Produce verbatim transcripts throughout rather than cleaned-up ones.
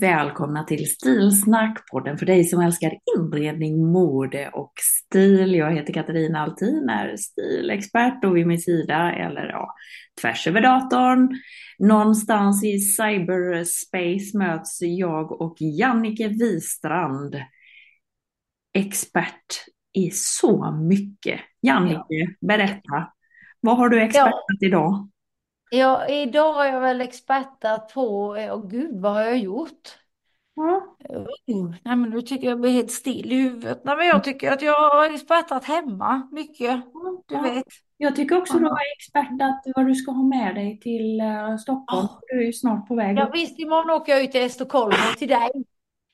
Välkomna till Stilsnackspodden för dig som älskar inredning, mode och stil. Jag heter Katarina Altiner, stilexpert, och vid min sida, eller ja, tvärs över datorn, någonstans i cyberspace, möts jag och Jannice Wistrand, expert i så mycket. Jannice, ja. Berätta. Vad har du expertat ja. idag? Ja, idag är jag väl expertat på... Oh, gud, vad har jag gjort? Ja. Oh, nej, men nu tycker jag blir helt still i huvudet. Nej, men jag tycker att jag har expertat hemma mycket. Du ja. vet. Jag tycker också att du har expertat vad du ska ha med dig till uh, Stockholm. Oh. Du är ju snart på väg. Ja, visst, imorgon åker jag ut till Stockholm till dig.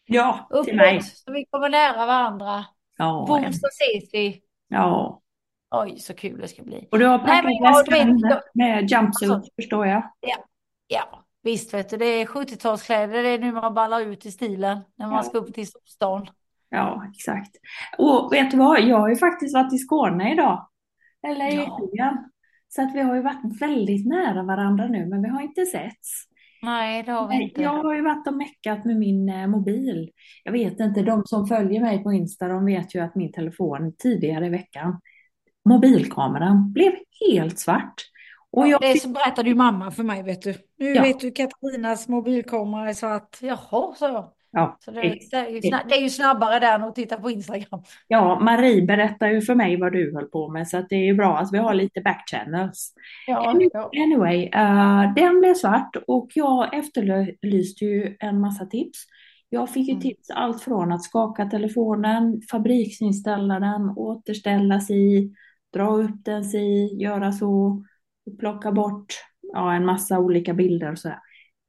Ja, till Uppåt, mig. Så vi kommer nära varandra. Ja, Boom, så ses vi. Ja. Oj, så kul det ska bli. Och du har packat väskan med jumpsuit, alltså, förstår jag. Ja, ja, visst vet du. Det är sjuttiotalskläder, det är nu man ballar ut i stilen när man ja. ska upp till stan. Ja, exakt. Och vet du vad, jag har ju faktiskt varit i Skåne idag. Eller i ja. Ikea. Så att vi har ju varit väldigt nära varandra nu, men vi har inte setts. Nej, det har vi inte. Jag har ju varit och meckat med min mobil. Jag vet inte, de som följer mig på Insta, de vet ju att min telefon tidigare i veckan, mobilkameran, blev helt svart. Och jag... Det så berättade ju mamma för mig, vet du. Nu ja. vet du, Katarinas mobilkamera är svart. Jaha, sa jag. Ja, så det, det, är ju snabb, det är ju snabbare där än att titta på Instagram. Ja, Marie berättar ju för mig vad du höll på med, så att det är ju bra att vi har lite backchannels. Ja, anyway, ja. anyway uh, den blev svart, och jag efterlyste ju en massa tips. Jag fick ju mm. tips allt från att skaka telefonen, fabriksinställa den, återställa sig, dra upp den sig, göra så, plocka bort ja, en massa olika bilder och sådär.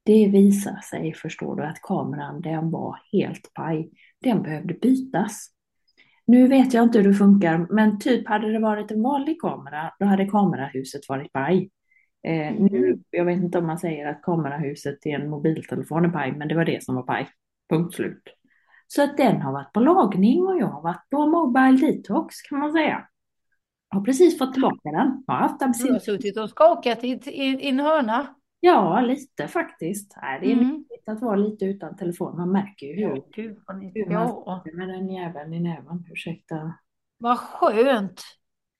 Det visar sig, förstår du, att kameran, den var helt paj. Den behövde bytas. Nu vet jag inte hur det funkar, men typ hade det varit en vanlig kamera, då hade kamerahuset varit paj. Eh, nu, jag vet inte om man säger att kamerahuset är en mobiltelefon är paj, men det var det som var paj. Punkt slut. Så att den har varit på lagning, och jag har varit på mobile detox, kan man säga. Jag har precis fått tillbaka den. Jag har haft absint. Jag har suttit och skakat i, i, i en hörna. Ja, lite faktiskt. Nej, det är mm. viktigt att vara lite utan telefon. Man märker ju hur, hur, hur man sitter med den jäveln i näven. Ursäkta. Vad skönt.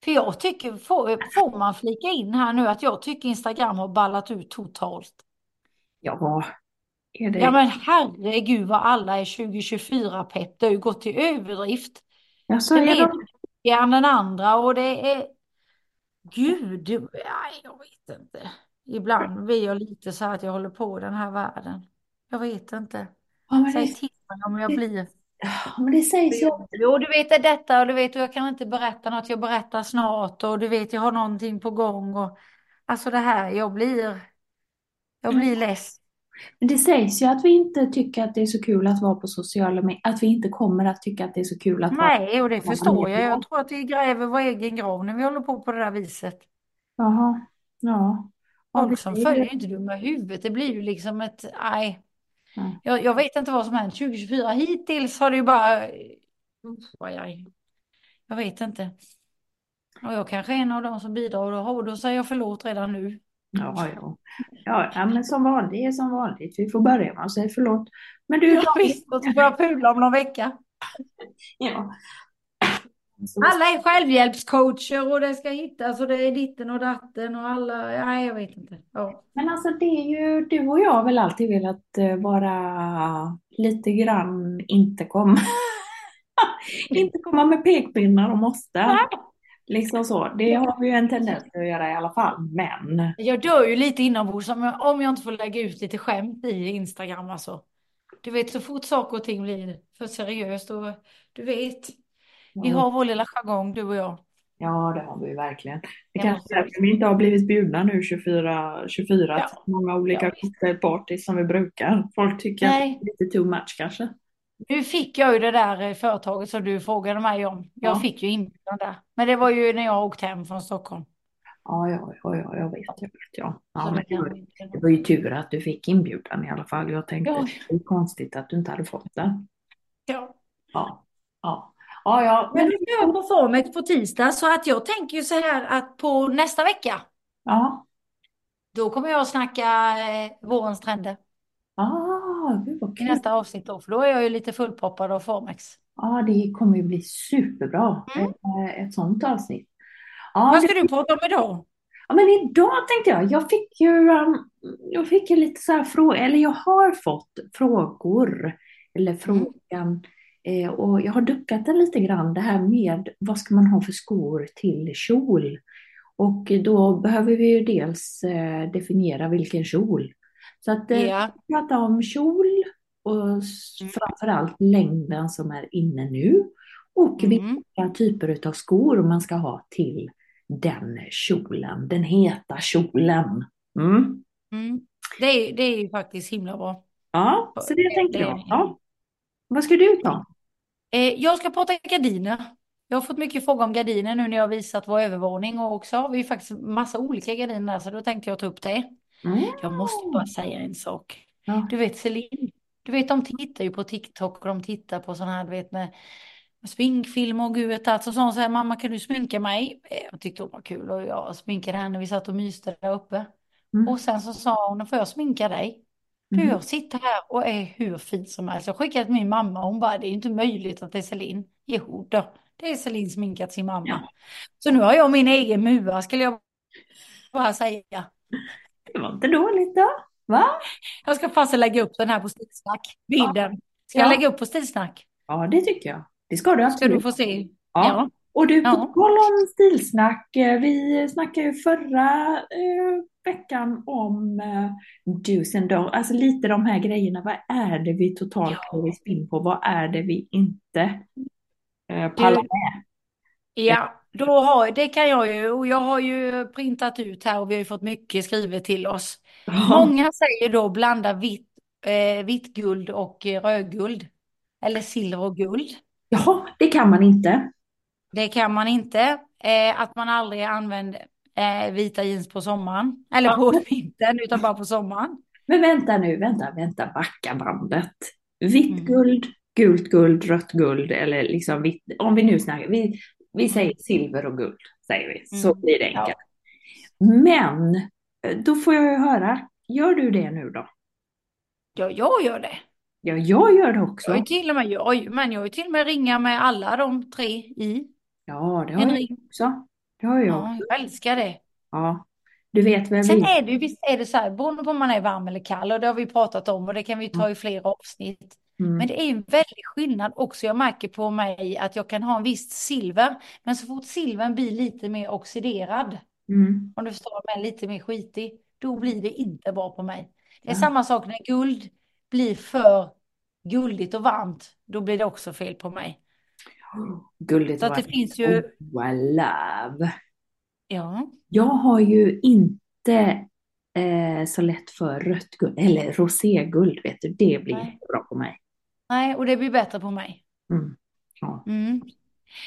För jag tycker, får, får man flika in här nu att jag tycker Instagram har ballat ut totalt. Ja, är det? Ja, men herregud vad alla är tjugo tjugofyra-pepp. Det har ju gått till överdrift. Ja, så är det. Är det än den andra, och det är... Gud, nej, jag vet inte. Ibland blir jag lite så här att jag håller på den här världen. Jag vet inte. Ja, säg det... till mig om jag blir... Ja, men det sägs ju. Jo, du vet det detta, och du vet, och jag kan inte berätta något. Jag berättar snart, och du vet, jag har någonting på gång. Och Alltså det här, jag blir, jag blir less. Men det sägs ju att vi inte tycker att det är så kul att vara på sociala medier. Att vi inte kommer att tycka att det är så kul att vara. Nej, och det förstår jag. Jag tror att vi gräver vår egen grav när vi håller på på det där viset. Jaha, ja. Ja, folk som följer ju inte dumma huvudet. Det blir ju liksom ett, nej. nej. Jag, jag vet inte vad som hänt tjugo tjugofyra. Hittills har det ju bara... Jag vet inte. Och jag kanske är en av dem som bidrar. Och då säger jag förlåt redan nu. Ja, ja. Ja, ja, men som vanligt är som vanligt. Vi får börja med att säga förlåt. Men du, jag visste att du börjar pula om någon vecka. Ja. Alla är självhjälpscoacher och det ska hittas och det är ditten och datten och alla, nej jag vet inte. Ja. Men alltså det är ju, du och jag har väl alltid velat vara lite grann, inte komma, inte komma med pekpinnar och måste. Nej. Liksom så, det har vi ju en tendens att göra i alla fall, men... Jag dör ju lite inombords om jag inte får lägga ut lite skämt i Instagram alltså. Du vet, så fort saker och ting blir för seriöst och du vet, ja. Vi har vår lilla jargong, du och jag. Ja, det har vi verkligen. Det kanske är att vi inte har blivit bjudna nu tjugofyra, tjugofyra ja. Många olika ja. Party som vi brukar. Folk tycker Nej. Att det är lite too much kanske. Nu fick jag ju det där företaget som du frågade mig om. Jag ja. Fick ju inbjudan där. Men det var ju när jag åkte hem från Stockholm. Ja, ja, ja, ja jag vet. Jag vet ja. Ja, men det, var, det var ju tur att du fick inbjudan i alla fall. Jag tänkte ja. Det är konstigt att du inte hade fått det. Ja. Ja, ja. ja, ja. Men du gör på Formex på tisdag så att jag tänker ju så här att på nästa vecka. Ja. Då kommer jag att snacka eh, vårens trender. Ja. I nästa avsnitt då, för då är jag ju lite fullpoppad av Formex. Ja, det kommer ju bli superbra. Mm. Ett, ett sånt avsnitt. Ja, vad ska det... du prata om idag? Ja, men idag tänkte jag, jag fick ju, um, jag fick ju lite så här frågor, eller jag har fått frågor, eller frågan, mm. eh, och jag har duckat den lite grann, det här med vad ska man ha för skor till kjol? Och då behöver vi ju dels eh, definiera vilken kjol. Så att eh, yeah. vi pratar om kjol och framförallt längden som är inne nu och mm. vilka typer av skor man ska ha till den kjolen, den heta kjolen. Mm. Mm. Det, är, det är ju faktiskt himla bra. Ja, så det jag tänkte jag. Ja. Vad ska du ta? Eh, jag ska prata gardiner. Jag har fått mycket frågor om gardiner nu när jag har visat vår övervåning och också har vi faktiskt massa olika gardiner där, så då tänkte jag ta upp det. Mm. Jag måste bara säga en sak. Ja. Du vet Céline, du vet de tittar ju på TikTok och de tittar på sådana här, du vet med sminkfilmer och gud alltså sånt så här, mamma kan du sminka mig? Jag tyckte det var kul och jag sminkade henne när vi satt och myste där uppe. Mm. Och sen så sa hon, får jag sminka dig? Du, mm. jag sitter här och är hur fin som helst. Jag skickade till min mamma och hon bara, det är inte möjligt att det är Céline. Jo då, det är Céline sminkat sin mamma. Ja. Så nu har jag min egen mua, skulle jag bara säga. Det var inte dåligt då, va? Jag ska fast lägga upp den här på Stilsnack. Bilden. Ska ja. Jag lägga upp på Stilsnack? Ja, det tycker jag. Det ska du absolut. Ska du få se. Ja. ja. Och du, på ja. Kolla om Stilsnack. Vi snackade ju förra eh, veckan om eh, do's and don'ts. Alltså lite de här grejerna. Vad är det vi totalt har ja. Spinn på? Vad är det vi inte eh, pallar med? Ja. Då har, det kan jag ju, och jag har ju printat ut här och vi har ju fått mycket skrivet till oss. Oh. Många säger då blanda vitt, eh, vitt guld och rödguld, eller silver och guld. Jaha, det kan man inte. Det kan man inte. Eh, att man aldrig använder eh, vita jeans på sommaren, eller på oh. vintern, utan bara på sommaren. Men vänta nu, vänta, vänta, backa bandet. Vitt mm. guld, gult guld, rött guld, eller liksom vitt, om vi nu snackar, vi... Vi säger silver och guld, säger vi. Så blir det enkelt. Ja. Men, då får jag ju höra. Gör du det nu då? Ja, jag gör det. Ja, jag gör det också. Jag är till och med, jag, men jag är till och med ringa med alla de tre i. Ja, det har en jag ring. Också. Det har jag. Ja, jag älskar det. Ja, du vet vem vi... Sen är det ju, visst är det så här, beroende på om man är varm eller kall. Och det har vi pratat om och det kan vi ta i flera avsnitt. Mm. Men det är en väldig skillnad också. Jag märker på mig att jag kan ha en viss silver. Men så fort silvern blir lite mer oxiderad. Mm. Om du förstår mig, lite mer skitig. Då blir det inte bra på mig. Det är ja. Samma sak när guld blir för guldigt och varmt. Då blir det också fel på mig. Guldigt och varmt. Så att det finns ju... Oh, I love. Ja. Jag har ju inte inte eh, så lätt för rött guld eller roséguld, vet du. Det blir Nej. bra på mig. Nej, och det blir bättre på mig. Mm. Ja. Mm.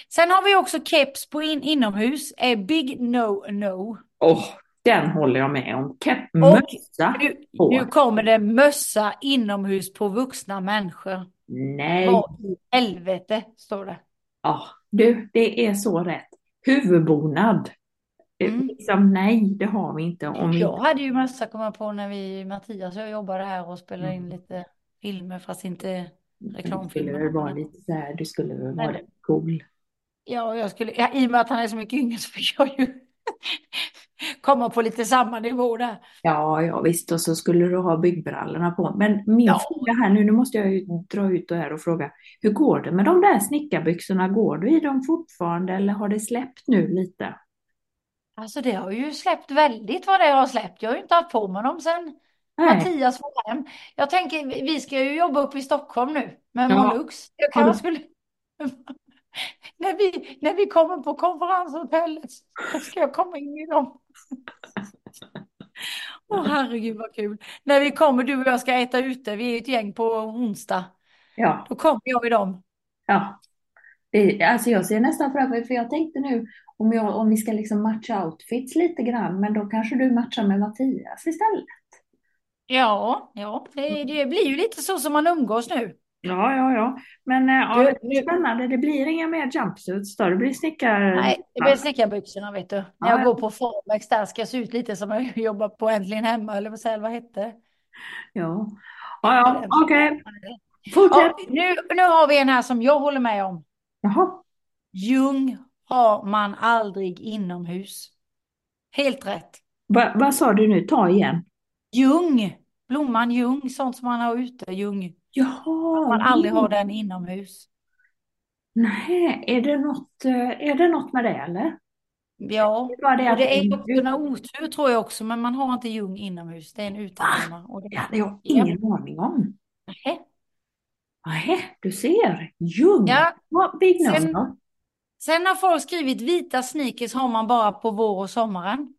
Sen har vi också keps på in- inomhus. Eh, big no no. Åh, oh, den håller jag med om. Keps, mössa. Nu, nu kommer det mössa inomhus på vuxna människor. Nej. På helvete står det. Ja, du, det är så rätt. Huvudbonad. Mm. Liksom, nej, det har vi inte. Om jag inte... hade ju mössa komma på när vi, Mattias och jag jobbade här och spelade mm. in lite filmer, fast inte reklamfilmer. Du skulle vara lite så här, du skulle väl vara lite cool. Ja, jag skulle, ja, i och med att han är så mycket yngre så fick jag ju komma på lite samma nivå där. Ja, ja visst, och så skulle du ha byggbrallorna på. Men min ja. fråga här nu, nu måste jag ju dra ut och här och fråga, hur går det med de där snickarbyxorna? Går du i dem fortfarande eller har det släppt nu lite? Alltså det har ju släppt väldigt vad det har släppt. Jag har ju inte haft på mig dem sen Nej. Mattias var hem. Jag tänker, vi ska ju jobba upp i Stockholm nu med ja. Molux. Jag kan ja. skulle... när, vi, när vi kommer på konferenshotellet så ska jag komma in i dem. Åh oh, herregud vad kul. När vi kommer, du och jag ska äta ute. Vi är ett gäng på onsdag. Ja. Då kommer jag i dem. Ja. Det, alltså jag ser nästan fram emot, för jag tänkte nu om, jag, om vi ska liksom matcha outfits lite grann, men då kanske du matchar med Mattias istället. Ja, ja det, det blir ju lite så som man umgås nu. Ja, ja, ja. Men ja, du, det är spännande, det blir inga mer jumpsuits då, det blir snickar... Nej, det blir snickarbyxorna vet du. När ja, jag ja. går på Formex där ska jag se ut lite som jag jobbar på Äntligen Hemma, eller vad säger vad hette? Ja, ja, ja okej. Okay. Ja, nu, nu har vi en här som jag håller med om. Jaha. Ljung har man aldrig inomhus. Helt rätt. Va, vad sa du nu? Ta igen. Ljung. Blomman ljung. Sånt som man har ute. Ljung. Jaha. Man aldrig har den inomhus. Nej. Är det något, är det något med det eller? Ja. Det är, det och det är också en otur tror jag också. Men man har inte ljung inomhus. Det är en utomhus. Ah, det hade jag ingen aning om. Nej. Nej, du ser. Ljung. Ja. Vad big sen, sen har folk skrivit vita sneakers har man bara på vår och sommaren.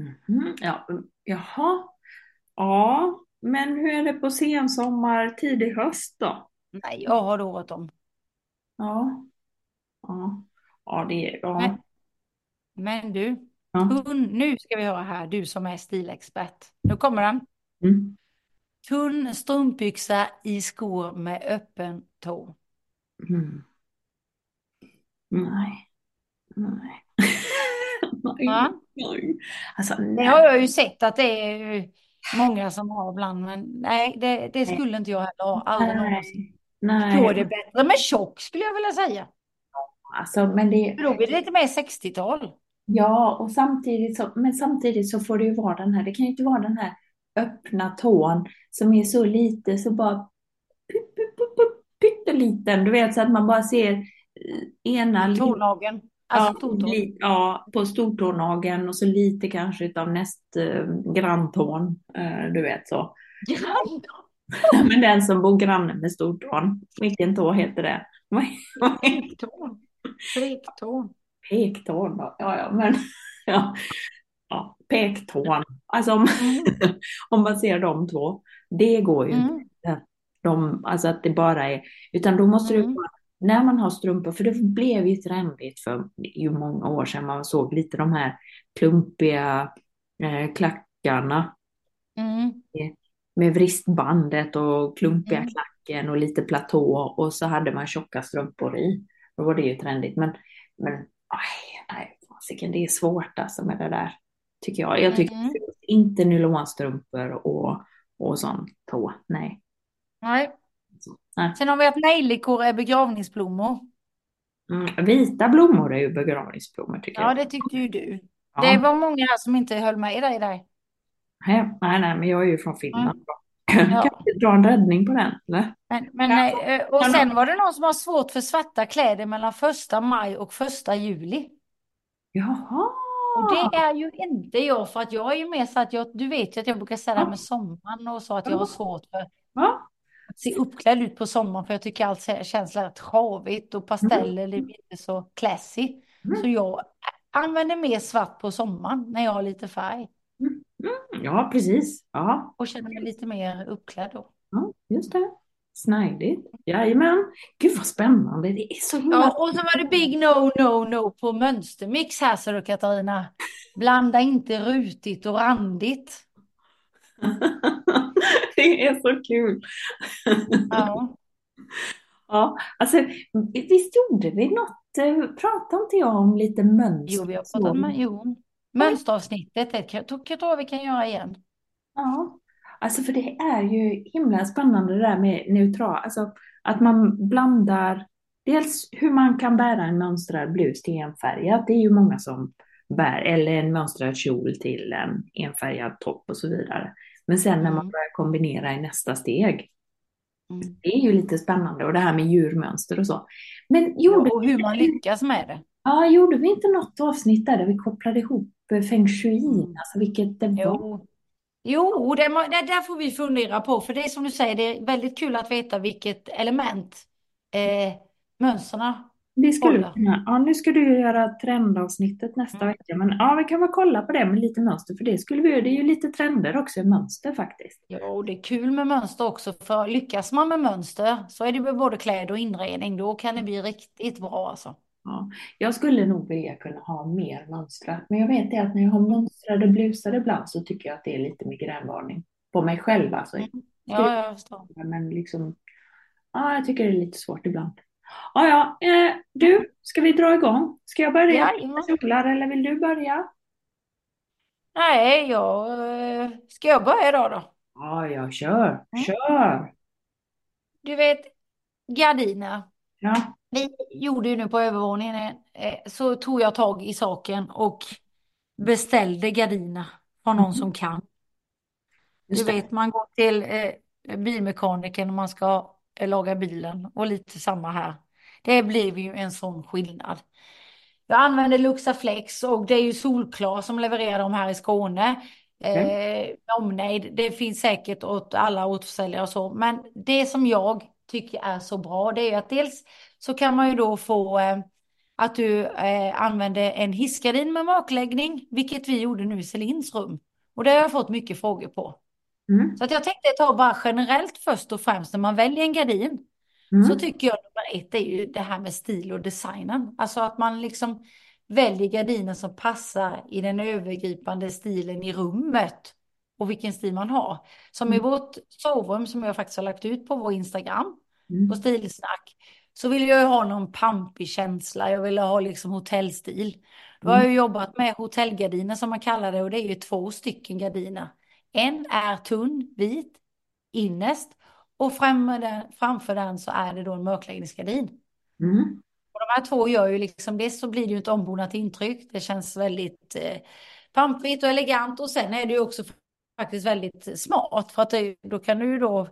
Mm-hmm. Ja. Jaha. Ja, men hur är det på sensommar, tidig höst då? Nej, jag har då åt dem. Ja. Ja, ja det är ja. Men, men du, ja. Tunn, nu ska vi höra här, du som är stilexpert. Nu kommer den. Mm. Tunn strumpbyxa i skor med öppen tå. Mm. Nej. Nej. nej, ja. nej. Alltså, nej. Det har jag ju sett att det är många som har bland. Men nej, det, det skulle nej. inte jag heller ha. Aldrig någonsin. Då är det bättre med tjock skulle jag vilja säga. Alltså, men det... Då blir det lite mer sextiotal. Ja, och samtidigt så, men samtidigt så får det ju vara den här. Det kan ju inte vara den här öppna tån som är så lite så bara pytteliten, du vet så att man bara ser ena tånageln, alltså ja, li, ja, på stortånageln och så lite kanske utav näst eh, granntån, eh, du vet så. Granntån? Men den som bor granne med stortån, vilken tå heter det? Pektån. Pektån. Pektån, ja, ja, men ja. Ja, pektån. Alltså om, mm. om man ser de två. Det går ju mm. inte. De, alltså att det bara är. Utan då måste mm. du bara, när man har strumpor. För det blev ju trendigt för ju många år sedan. Man såg lite de här klumpiga eh, klackarna. Mm. Med vristbandet och klumpiga mm. klacken och lite platå. Och så hade man tjocka strumpor i. Då var det ju trendigt. Men, men aj, nej, fasiken, det är svårt alltså med det där. Tycker jag. Jag tycker mm. inte nylonstrumpor och, och sånt på. Nej. Nej. Så, nej. Sen har vi att nejlikor är begravningsblommor. Mm, vita blommor är ju begravningsblommor tycker ja, jag. Ja, det tyckte ju du. Ja. Det var många här som inte höll med dig där. Nej, nej, nej, men jag är ju från Finland. Mm. Ja. Kan inte dra en räddning på den, eller? Men, men, nej. Och sen var det någon som har svårt för svarta kläder mellan första maj och första juli. Jaha. Och det är ju inte jag, för att jag är ju mer så att jag, du vet ju att jag brukar säga det här med sommaren och så att jag har svårt för att se uppklädd ut på sommaren för jag tycker allt känns lite travigt och pasteller är inte så classy. Så jag använder mer svart på sommaren när jag har lite färg. Mm. Mm. Ja, precis. Ja. Och känner mig lite mer uppklädd då. Ja, just det. Snajdigt. Jajamän. Gud vad spännande. Det är så himla... Ja, och så var det big no, no, no på mönstermix här, så du Katarina. Blanda inte rutigt och randigt. Det är så kul. Ja. Ja, alltså visst gjorde vi något, pratade inte jag om lite mönster? Jo, vi har pratat om jo. mönsteravsnittet, det tror jag vi kan göra igen. Ja, alltså för det är ju himla spännande det där med neutral, alltså att man blandar dels hur man kan bära en mönstrad blus till enfärgat, det är ju många som bär, eller en mönstrad kjol till en enfärgad topp och så vidare. Men sen när man börjar kombinera i nästa steg, mm. det är ju lite spännande, och det här med djurmönster och så. Men gjorde ja, och hur man lyckas med det. Ja, gjorde vi inte något avsnitt där, där vi kopplade ihop feng shui, alltså vilket det jo. var? Jo, det, det där får vi fundera på, för det är som du säger, det är väldigt kul att veta vilket element eh, mönsterna det skulle ja, nu ska du göra trendavsnittet nästa mm. vecka, men ja, vi kan väl kolla på det med lite mönster, för det skulle vi, det är ju lite trender också i mönster faktiskt. Ja, och det är kul med mönster också, för lyckas man med mönster så är det väl både kläder och inredning, då kan det bli riktigt bra alltså. Ja, jag skulle nog vilja kunna ha mer mönstrat, men jag vet det att när jag har mönstrade blusar ibland så tycker jag att det är lite migränvarning på mig själv alltså. Mm. Ja, jag förstår. Men liksom, ja, jag tycker det är lite svårt ibland. Ja, ja. Eh, du, ska vi dra igång? Ska jag börja? Ja, ja. Eller vill du börja? Nej, jag... Ska jag börja då då? Ja, jag kör. Mm. Kör! Du vet, gardiner. Ja. Vi gjorde ju nu på övervåningen, så tog jag tag i saken och beställde gardiner från någon mm. som kan. Du vet, man går till eh, bilmekanikern och man ska... laga bilen, och lite samma här. Det blev ju en sån skillnad. Jag använder Luxaflex, och det är ju Solklar som levererar dem här i Skåne. Mm. Eh, omnejd. Det finns säkert åt alla återförsäljare och så. Men det som jag tycker är så bra, det är att dels så kan man ju då få eh, att du eh, använder en hissgardin med makläggning, vilket vi gjorde nu i Célines rum. Och det har jag fått mycket frågor på. Mm. Så att jag tänkte ta bara generellt först och främst när man väljer en gardin mm. så tycker jag nummer ett är ju det här med stil och designen. Alltså att man liksom väljer gardiner som passar i den övergripande stilen i rummet och vilken stil man har. Som mm. i vårt sovrum som jag faktiskt har lagt ut på vår Instagram mm. på Stilsnack, så vill jag ju ha någon pampig känsla. Jag vill ha liksom hotellstil. Mm. Då har jag jobbat med hotellgardiner som man kallar det, och det är ju två stycken gardiner. En är tunn, vit, innerst, och den, framför den så är det då en mörkläggningsgardin. Mm. Och de här två gör ju liksom det, så blir det ju ett ombonat intryck. Det känns väldigt eh, pampigt och elegant, och sen är det ju också faktiskt väldigt smart. För att det, då kan du då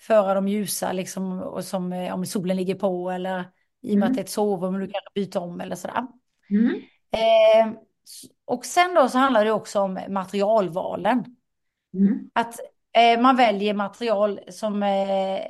föra de ljusa liksom, och som, eh, om solen ligger på, eller i och med mm. att det är ett sovrum, du kan byta om eller sådär. Mm. Eh, och sen då så handlar det också om materialvalen. Mm. Att eh, man väljer material som eh,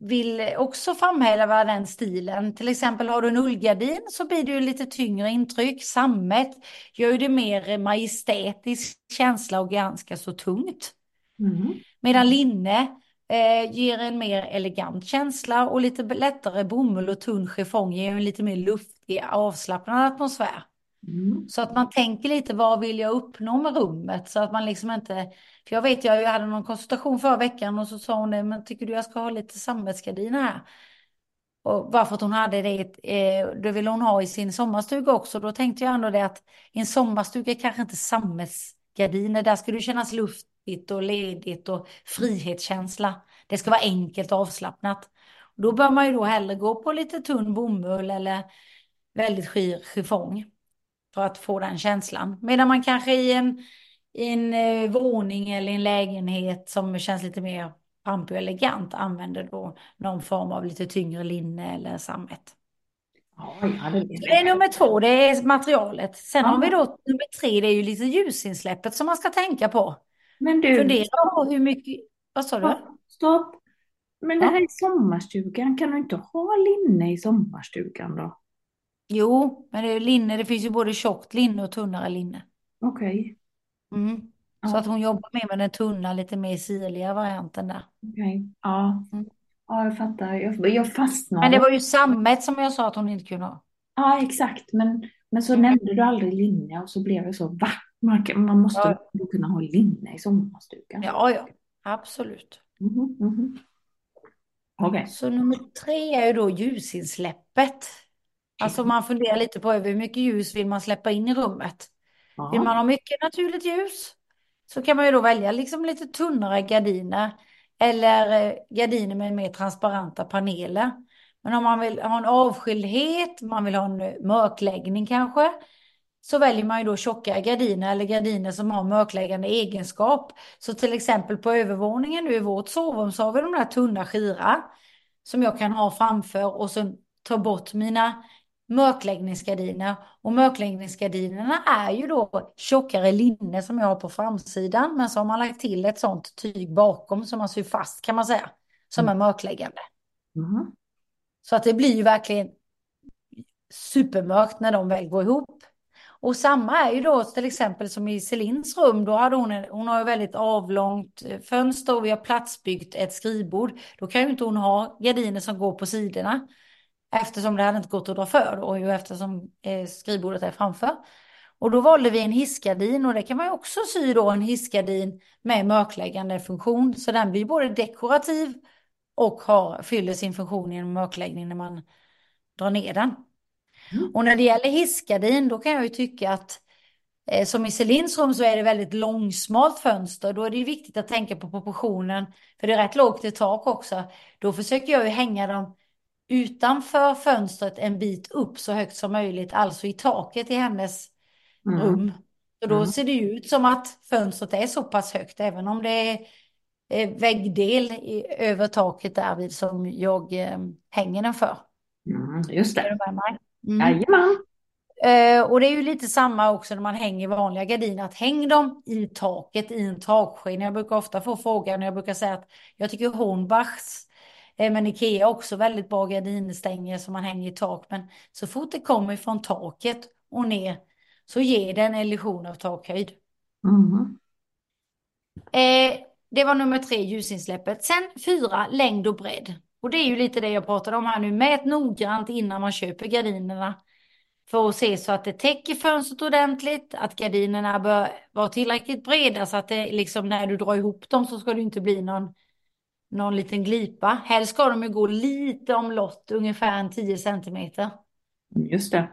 vill också framhäva den stilen. Till exempel har du en ullgardin så blir det ju lite tyngre intryck. Sammet gör ju det mer majestätisk känsla och ganska så tungt. Mm. Medan linne eh, ger en mer elegant känsla, och lite lättare bomull och tunn chiffong ger en lite mer luftig, avslappnad atmosfär. Mm. Så att man tänker lite, vad vill jag uppnå med rummet, så att man liksom inte, för jag vet jag hade någon konsultation förra veckan och så sa hon det, men tycker du jag ska ha lite sammetsgardiner här? Och bara för att hon hade det, det ville hon ha i sin sommarstuga också. Då tänkte jag ändå det att i en sommarstuga kanske inte sammetsgardiner, där ska du kännas luftigt och ledigt och frihetskänsla. Det ska vara enkelt och avslappnat. Då bör man ju då hellre gå på lite tunn bomull eller väldigt skir chiffong, för att få den känslan. Medan man kanske i en, i en eh, våning eller en lägenhet som känns lite mer pampig och elegant använder då någon form av lite tyngre linne eller sammet. Ja, ja, det, är... det är nummer två, det är materialet. Sen ja. har vi då nummer tre, det är ju lite ljusinsläppet som man ska tänka på. Men du... Fundera på hur mycket... Vad sa du? Stopp. Men det här ja. i sommarstugan, kan du inte ha linne i sommarstugan då? Jo, men det är linne. Det finns ju både tjockt linne och tunnare linne. Okej. Mm. Så att Ja, hon jobbar mer med den tunna, lite mer sirliga varianten där. okej. Ja. Mm. Ja, jag fattar. Jag, jag Men det fastnade. var ju sammet som jag sa att hon inte kunde ha. Ja, exakt. Men, men så nämnde du aldrig linne och så blev jag så, va? Man, kan- man måste väl Ja, ändå kunna ha linne i sommarstugan. ja, ja. Absolut. Mhm, mhm. Okej. Så nummer tre är ju då ljusinsläppet. Alltså man funderar lite på hur mycket ljus vill man släppa in i rummet. Vill Ja. man ha mycket naturligt ljus så kan man ju då välja liksom lite tunnare gardiner eller eh, gardiner med mer transparenta paneler. Men om man vill ha en avskildhet, man vill ha en eh, mörkläggning kanske, så väljer man ju då tjocka gardiner eller gardiner som har mörkläggande egenskap. Så till exempel på övervåningen nu i vårt sovrum så har vi de där tunna skira som jag kan ha framför och sen ta bort mina mörkläggningsgardiner. Och mörkläggningsgardinerna är ju då tjockare linne som jag har på framsidan, men så har man lagt till ett sånt tyg bakom som man syr fast kan man säga, som är mörkläggande. Mhm. Så att det blir ju verkligen supermörkt när de väl går ihop. Och samma är ju då till exempel som i Célines rum, då hade hon, en, hon har ju väldigt avlångt eh, fönster och vi har platsbyggt ett skrivbord. Då kan ju inte hon ha gardiner som går på sidorna eftersom det hade inte gått att dra för och ju eftersom eh, skrivbordet är framför. Och då valde vi en hissgardin och det kan man ju också sy då en hissgardin med mörkläggande funktion. Så den blir både dekorativ och har, fyller sin funktion genom mörkläggning när man drar ner den. Mm. Och när det gäller hissgardin, då kan jag ju tycka att eh, som i Célines rum så är det väldigt långsmalt fönster. Då är det ju viktigt att tänka på proportionen, för det är rätt lågt i tak också. Då försöker jag ju hänga dem utanför fönstret en bit upp så högt som möjligt, alltså i taket i hennes Mm. rum. Och då Mm. ser det ju ut som att fönstret är så pass högt, även om det är eh, väggdel i, över taket därvid som jag eh, hänger den för. Mm. Just Är det. du med mig? Mm. Jajamän. Eh, och det är ju lite samma också när man hänger vanliga gardiner, att häng dem i taket i en takskinn. Jag brukar ofta få frågan och jag brukar säga att jag tycker Hornbachs, eh, men Ikea också väldigt bra gardinstänger som man hänger i tak. Men så fort det kommer från taket och ner så ger det en illusion av takhöjd. Mhm. Eh, Det var nummer tre, ljusinsläppet. Sen fyra, längd och bredd. Och det är ju lite det jag pratade om här nu. Mät noggrant innan man köper gardinerna för att se så att det täcker fönstret ordentligt, att gardinerna bör vara tillräckligt breda så att det liksom när du drar ihop dem så ska det inte bli någon, någon liten glipa. Helst ska de ju gå lite omlott, ungefär en tio centimeter. Just det.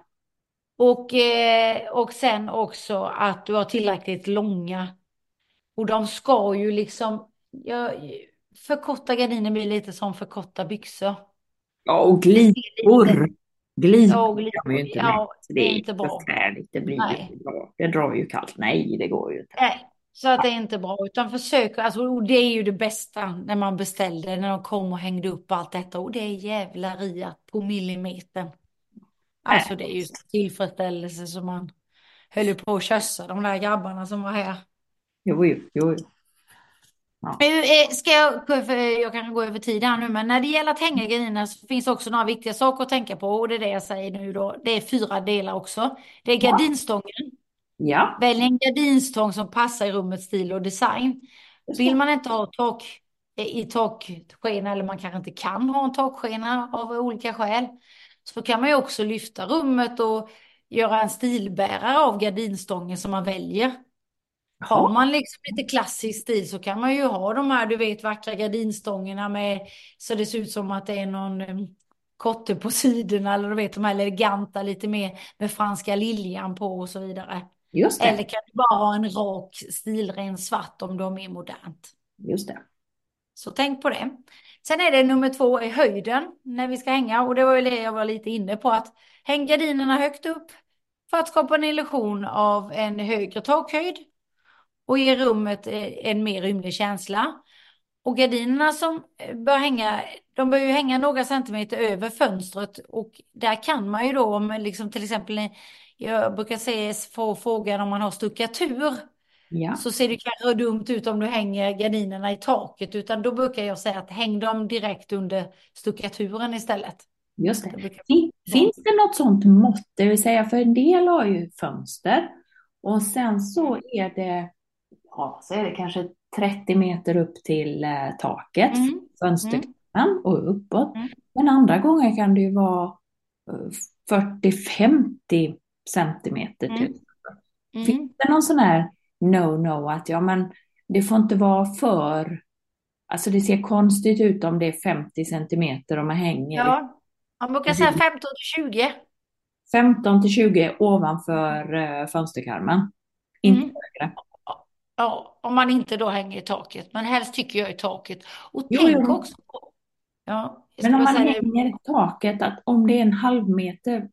Och, eh, och sen också att du har tillräckligt långa. Och de ska ju liksom, ja, förkorta gardiner blir lite som förkorta byxor. Ja, och Det ser lite, glipor. Glipor ja, och gör man ju inte lätt. ja, Det det är är ju inte bra. förfärligt. Det blir ju Nej. inte bra. Det drar ju kallt. Nej, det går ju inte. Nej, så att det är inte bra. Utan försök, alltså, och det är ju det bästa när man beställde, när de kom och hängde upp allt detta. Och det är jävlar i att på millimetern. Nej. Alltså det är ju tillfredsställelse som man höll ju på att kössa de där grabbarna som var här. Jo, jo, jo. jo. Ja. Nu eh, ska jag, för jag kanske går över tid här nu, men när det gäller att hänga gardiner så finns också några viktiga saker att tänka på. Och det är det jag säger nu då. Det är fyra delar också. Det är Ja. gardinstången. Ja, Välj en gardinstång som passar i rummets stil och design. just Vill det. man inte ha tak i takskena, eller man kanske inte kan ha en takskena av olika skäl, så kan man ju också lyfta rummet och göra en stilbärare av gardinstången som man väljer. Har Jaha. man liksom lite klassisk stil så kan man ju ha de här, du vet, vackra gardinstångerna med så det ser ut som att det är någon eh, kotte på sidorna, eller du vet de här eleganta lite mer med franska liljan på och så vidare. Just Eller det. kan du bara ha en rak stilren svart om du har mer modernt. Just det. Så tänk på det. Sen är det nummer två, är höjden när vi ska hänga. Och det var ju det jag var lite inne på, att häng gardinerna högt upp för att skapa en illusion av en högre takhöjd och ge rummet eh, en mer rymlig känsla. Och gardinerna som eh, bör hänga, de bör ju hänga några centimeter över fönstret, och där kan man ju då, om liksom till exempel, eh, jag brukar säga, få frågan om man har stuckatur, Ja. så ser det kanske dumt ut om du hänger gardinerna i taket, utan då brukar jag säga att häng dem direkt under stuckaturen istället. Just det. Fin, finns det något sånt mått? Det vill säga, för en del har ju fönster och sen så är det, ja, så är det kanske trettio meter upp till eh, taket, mm. fönsterknappen och uppåt. Mm. Men andra gånger kan det ju vara fyrtio till femtio centimeter typ. Mm. Mm. Finns det någon sån här no-no att ja, men det får inte vara för, alltså det ser konstigt ut om det är femtio centimeter om man hänger. Ja, man brukar säga femton till tjugo. femton till tjugo ovanför eh, fönsterkarmen. Inte mm. högre. Ja, om man inte då hänger i taket. Men helst tycker jag i taket. Och jo, tänk jo. också på... Ja, men om man säga... hänger i taket, att om det är en halv meter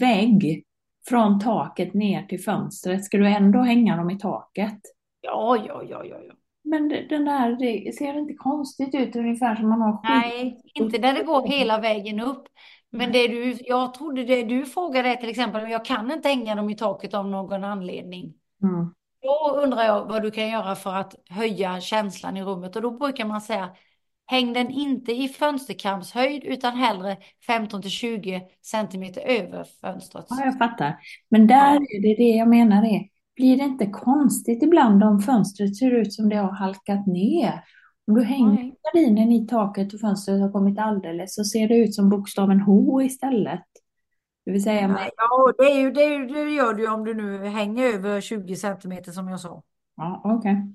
vägg från taket ner till fönstret, ska du ändå hänga dem i taket? Ja, ja, ja, ja, ja. Men den där, det ser inte konstigt ut ungefär som man har skit. Nej, inte när det går hela vägen upp. Men det du, jag trodde det du frågade till exempel, men jag kan inte hänga dem i taket av någon anledning. Mm. Då undrar jag vad du kan göra för att höja känslan i rummet. Och då brukar man säga, häng den inte i fönsterkarmshöjd utan hellre femton till tjugo centimeter över fönstret. Ja, jag fattar. Men där är det det jag menar är. Blir det inte konstigt ibland om fönstret ser ut som det har halkat ner? Om du hänger gardinen i taket och fönstret har kommit alldeles, så ser det ut som bokstaven H istället. Det vill säga... Med... Ja, det, är ju, det, är ju, det gör du om du nu hänger över tjugo centimeter som jag sa. Ja, okej. Okay.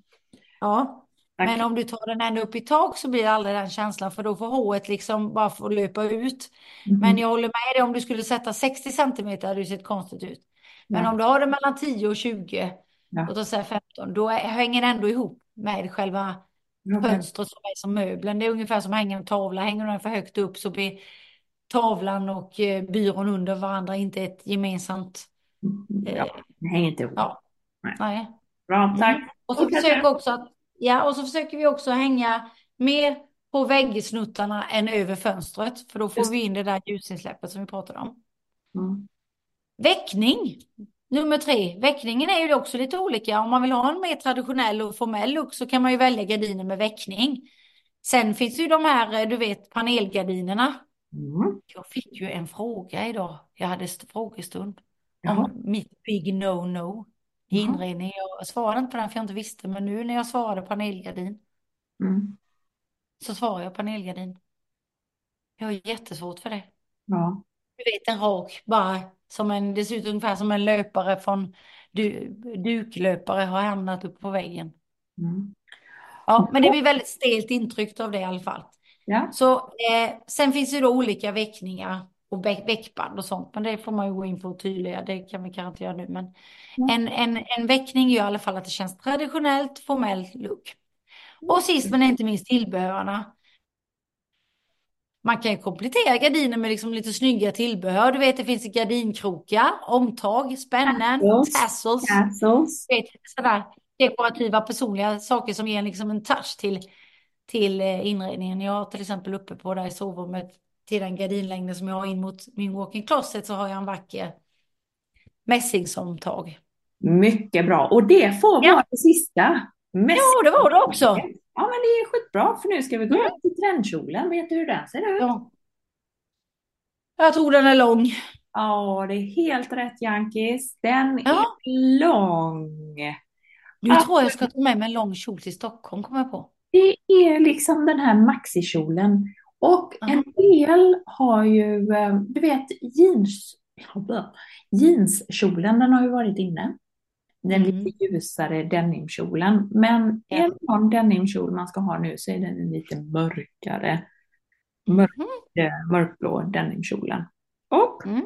Ja, tack. Men om du tar den ända upp i tak så blir det aldrig den känslan, för då får H-et liksom bara få löpa ut. Mm-hmm. Men jag håller med dig, om du skulle sätta sextio centimeter hade det sett konstigt ut. Men ja. Om du har det mellan tio och tjugo, ja. Och då säger femton, då är, hänger det ändå ihop med själva okay. fönstret som är som möblen. Det är ungefär som hänger en tavla. Hänger den för högt upp så blir tavlan och byrån under varandra inte ett gemensamt... Eh, ja, det hänger inte ihop. Ja. Nej. Nej. Bra, tack. Mm. Och, så försöker också att, ja, och så försöker vi också hänga mer på väggsnuttarna än över fönstret. För då får Just. vi in det där ljusinsläppet som vi pratade om. Mm. Väckning, nummer tre. Väckningen är ju också lite olika. Om man vill ha en mer traditionell och formell look så kan man ju välja gardiner med väckning. Sen finns ju de här, du vet, panelgardinerna. Mm. Jag fick ju en fråga idag. Jag hade frågestund. Jaha. Om mitt big no-no i inredning. Jag svarade inte på den för jag inte visste. Men nu när jag svarade panelgardin mm. så svarade jag panelgardin. Jag har jättesvårt för det. Ja. Du vet, en rak, bara... Som en, det ser ut ungefär som en löpare från du, duklöpare har hamnat upp på väggen. Mm. Ja, men det blir väldigt stelt intryckt av det i alla fall. Ja. Så, eh, sen finns det då olika väckningar och väckband och sånt. Men det får man ju gå in på tydliga, det kan vi kanske inte göra nu. Men ja. en, en, en väckning gör i alla fall att det känns traditionellt, formellt look. Och sist men inte minst tillbehörarna. Man kan komplettera gardiner med liksom lite snygga tillbehör. Du vet, det finns gardinkrokar, omtag, spännen, tassels. tassels. Du vet, sådär dekorativa, personliga saker som ger liksom en touch till, till inredningen. Jag har till exempel uppe på där i sovrummet, till den gardinlängden som jag har in mot min walk-in closet, så har jag en vacker mässingsomtag. Mycket bra. Och det får vara ja. det sista. Mässing. Ja, det var det också. Ja, men det är skitbra, för nu ska vi gå upp till trendkjolen. Vet du hur den ser ut? Ja. Jag tror den är lång. Ja, det är helt rätt, Jankis. Den ja. är lång. Nu alltså, tror jag ska ta med mig en lång kjol till Stockholm, kommer jag på. Det är liksom den här maxikjolen. Och ja. en del har ju, du vet, jeans, jeanskjolen, den har ju varit inne. Den lite ljusare denimkjolen. Men en av denimkjol man ska ha nu så är den lite mörkare. Mörk, mm. Mörkblå denimkjolen. Och mm.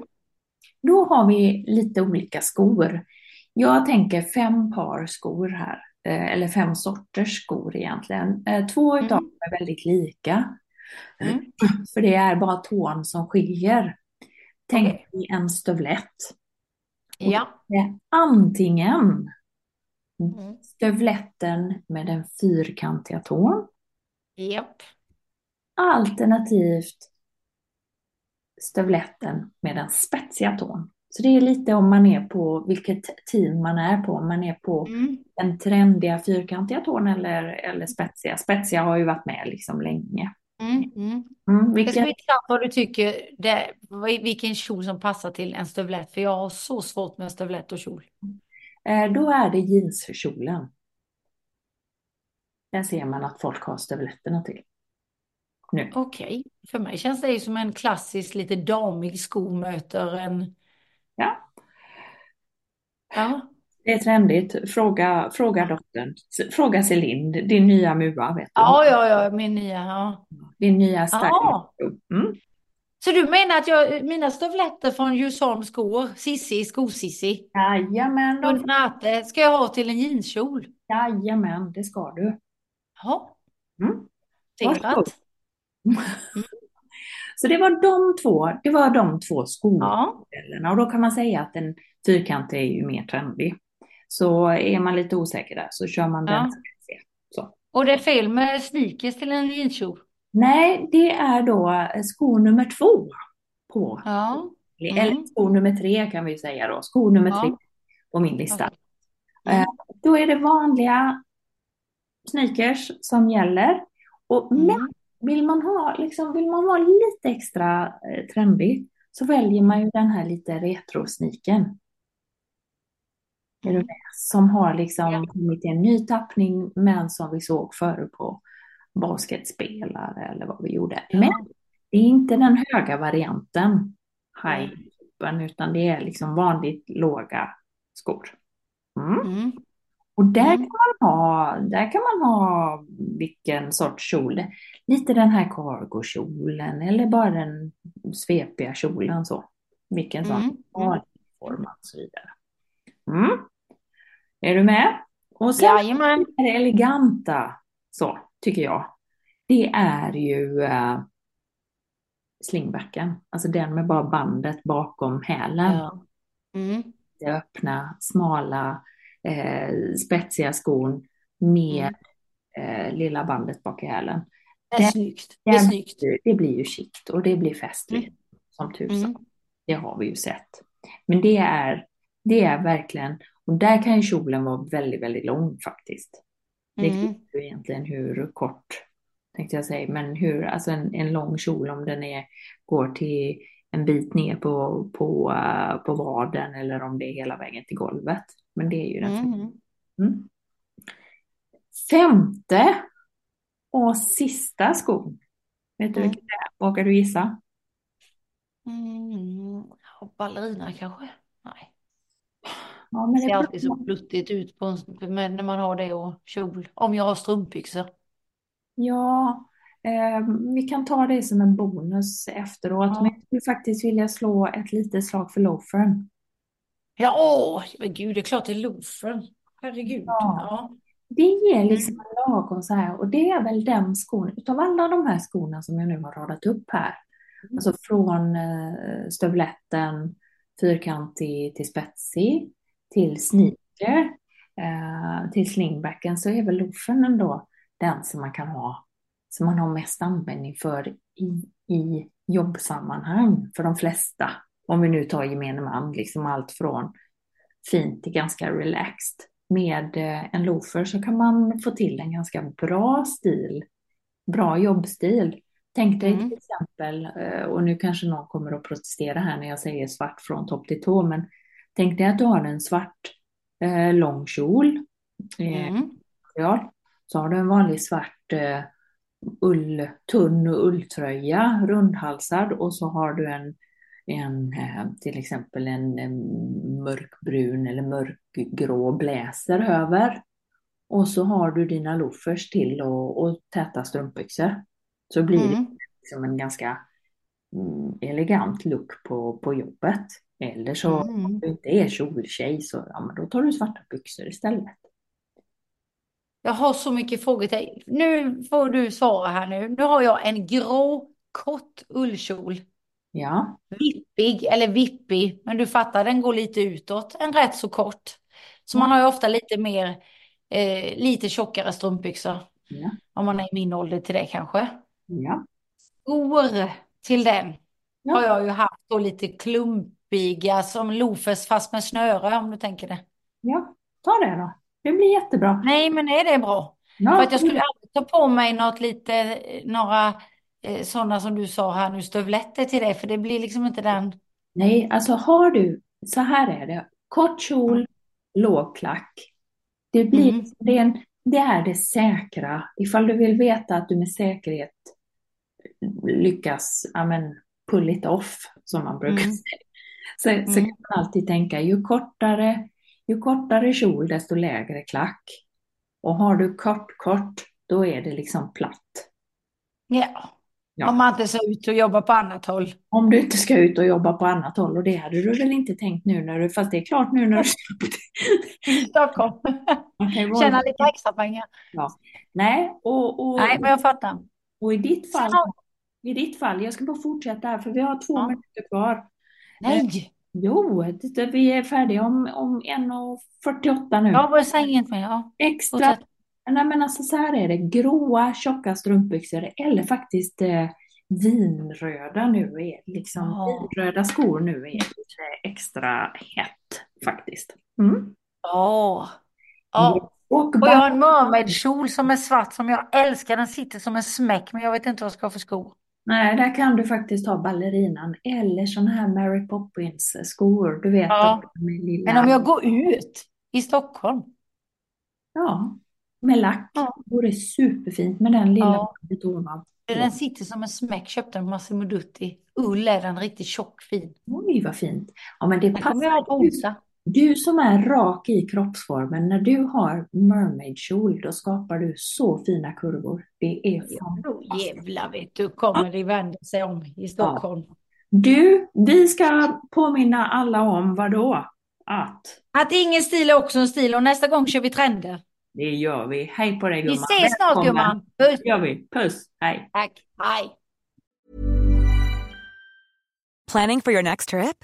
då har vi lite olika skor. Jag tänker fem par skor här. Eller fem sorters skor egentligen. Två utav dem mm. är väldigt lika. Mm. För det är bara tån som skiljer. Tänk okay. i en stövlett. Ja. Antingen stövletten med den fyrkantiga tån. Japp. Alternativt stövletten med den spetsiga tån. Så det är lite om man är på vilket team man är på. Om man är på mm. den trendiga fyrkantiga tån eller, eller spetsiga. Spetsiga har ju varit med liksom länge. Mm, mm. Mm, Det ska vilken... bli intressant vad du tycker, det, vad- vilken kjol som passar till en stövlett, för jag har så svårt med stövlett och kjol. eh, Då är det jeanskjolen. Den ser man att folk har stövletterna till nu. Okej, för mig känns det ju som en klassisk lite damig sko möter en, Ja, ja, det är trendigt. Fråga, fråga dottern. S- Fråga Céline, din nya mua, vet du. ja, ja, ja min nya, ja. Din nya styling. Ja. Mm. Så du menar att jag, mina stövletter från Josalm skor, Sissi, skosissi, Jajamän, och de... Nate, ska jag ha till en jeanskjol? Jajamän, det ska du. Ja, Mm. Varsågod. noterat. Mm, Så det var de två, det var de två Ja, skolmodellerna. Och då kan man säga att en fyrkantig är ju mer trendig. Så är man lite osäker där så kör man den ja. som är fel. Så. Och det är fel med sneakers till en jeanskjol. Nej, det är då sko nummer två på, Ja. eller Mm. sko nummer tre kan vi säga då. Sko nummer tre Ja. på min lista. Okej. Eh, Mm. Då är det vanliga sneakers som gäller. Och, men Mm. vill man ha, liksom, vill man vara lite extra eh, trendig så väljer man ju den här lite retro-sneakern. Är du med? Mm. Som har Ja. liksom kommit i en ny tappning men som vi såg förut på basketspelare eller vad vi gjorde. Men Ja. det är inte den höga varianten, high, Nej. utan det är liksom vanligt låga skor. Mm. Mm. Och där kan Mm. man ha, där kan man ha vilken sorts kjol. Lite den här cargokjolen eller bara den svepiga kjolen så. Vilken sån Mm. Mm. form och så vidare. Mm. Är du med? Och sen Jajamän. är det eleganta, så tycker jag. Det är ju eh, slingbacken. Alltså den med bara bandet bakom hälen. Ja. Mm. Det öppna, smala, eh, spetsiga skon med Mm. eh, lilla bandet bak i hälen. Det är Den, snyggt. Det är den, snyggt. det blir ju chict och det blir Mm. festligt som tusan. Mm. Det har vi ju sett. Men det är, det är verkligen, och där kan ju kjolen vara väldigt, väldigt lång faktiskt. Det kvittar Mm. ju egentligen hur kort, tänkte jag säga, men hur, alltså en, en lång kjol om den är, går till en bit ner på, på, eh, på vaden eller om det är hela vägen till golvet. Men det är ju den. Mm. Mm. Femte och sista skon. Vet du vilken Mm. det är? Vågar du gissa? Mm. Ja, ballerina kanske? Nej. Ja, men Det det ser alltid så beror. pluttigt ut på en, men när man har det och kjol. Om jag har strumpbyxor. Ja, eh, vi kan ta det som en bonus efteråt. Men Ja. jag skulle faktiskt vilja slå ett litet slag för loafern. Ja, åh, men gud, det är klart det är loafern. Herregud. Ja. Ja. Det ger liksom Mm. en lagom så här. Och det är väl den skon, utav alla de här skorna som jag nu har radat upp här. Alltså från eh, stövletten, fyrkantig till spetsig, till Mm. sneaker, eh, till slingbacken, så är väl loafen ändå den som man kan ha, som man har mest användning för i, i jobbsammanhang för de flesta. Om vi nu tar gemene man, liksom allt från fint till ganska relaxed. Med eh, en loafer så kan man få till en ganska bra stil, bra jobbstil. Tänk dig till Mm. exempel, eh, och nu kanske någon kommer att protestera här när jag säger svart från topp till tå, men tänk dig att du har en svart eh, lång kjol, eh, Mm. ja, så har du en vanlig svart eh, ull, tunn ulltröja, rundhalsad, och så har du en, en eh, till exempel en, en mörkbrun eller mörkgrå bläser över. Och så har du dina loafers till och, och täta strumpbyxor. Så blir det Mm. liksom en ganska mm, elegant look på, på jobbet. Eller så om Mm. du inte är kjoltjej så ja, men då tar du svarta byxor istället. Jag har så mycket frågor till dig. Nu får du svara här nu. Nu har jag en grå kort ullkjol. Ja, Vippig eller vippig, men du fattar, den går lite utåt. En rätt så kort. Så man har ju ofta lite mer, eh, lite tjockare strumpbyxor. ja, Om man är i min ålder till det kanske. ja, Skor till den har ja, jag ju haft då lite klumpiga som loafers fast med snöre om du tänker det. ja. Ta det då. Det blir jättebra. Nej, men är det bra? För Ja, att jag skulle aldrig ta på mig något lite, några. eh, sådana som du sa här nu, stövletter till dig, för det blir liksom inte den. Nej, alltså har du, så här är det, kort kjol, lågklack. Det blir mm. det, är en, det är det säkra. Ifall du vill veta att du med säkerhet lyckas, amen, pull it off, som man brukar mm. säga. Så, mm. så kan man alltid tänka, ju kortare, ju kortare kjol desto lägre klack. Och har du kort kort, då är det liksom platt. Ja, ja. Om man inte ska ut och jobba på annat håll. Om du inte ska ut och jobba på annat håll, och det hade du väl inte tänkt nu när du, fast det är klart nu när du i Stockholm. Tjäna lite extra pengar. Ja. Nej, och, och, Nej, men jag fattar. Och i ditt fall, Så. i ditt fall, jag ska bara fortsätta här för vi har två ja. minuter kvar. Nej! Jo, vi är färdiga om, om en och fyrtioåtta nu. Jag bara säger inget mer. Ja. Extra. Nej, men alltså så här är det. Gråa, tjocka strumpbyxor eller faktiskt eh, vinröda nu är liksom. Ja. Vinröda skor nu är extra hett faktiskt. Mm. Ja. Ja. Och, bara... och jag har en mermaidkjol som är svart som jag älskar. Den sitter som en smäck, men jag vet inte vad jag ska ha för skor. Nej, där kan du faktiskt ha ballerinan eller sådana här Mary Poppins skor. Du vet ja. lilla... Men om jag går ut i Stockholm. Ja, med lack. Ja. Det vore superfint med den lilla ja. betonan. Den sitter som en smäck, köpte den Massimo Dutti. Ull är den riktigt tjock, fin. Oj, vad fint. Ja, men det passar. Du som är rak i kroppsformen, när du har mermaidkjol, då skapar du så fina kurvor. Det är fantastiskt. Jävlar vet du, kommer det vända sig om i Stockholm. Ja. Du, vi ska påminna alla om vad då? Att? Att ingen stil är också en stil, och nästa gång kör vi trender. Det gör vi. Hej på dig gumman. Vi ses snart gumman. Puss. Det gör vi. Puss. Hej. Tack. Hej. Planning for your next trip?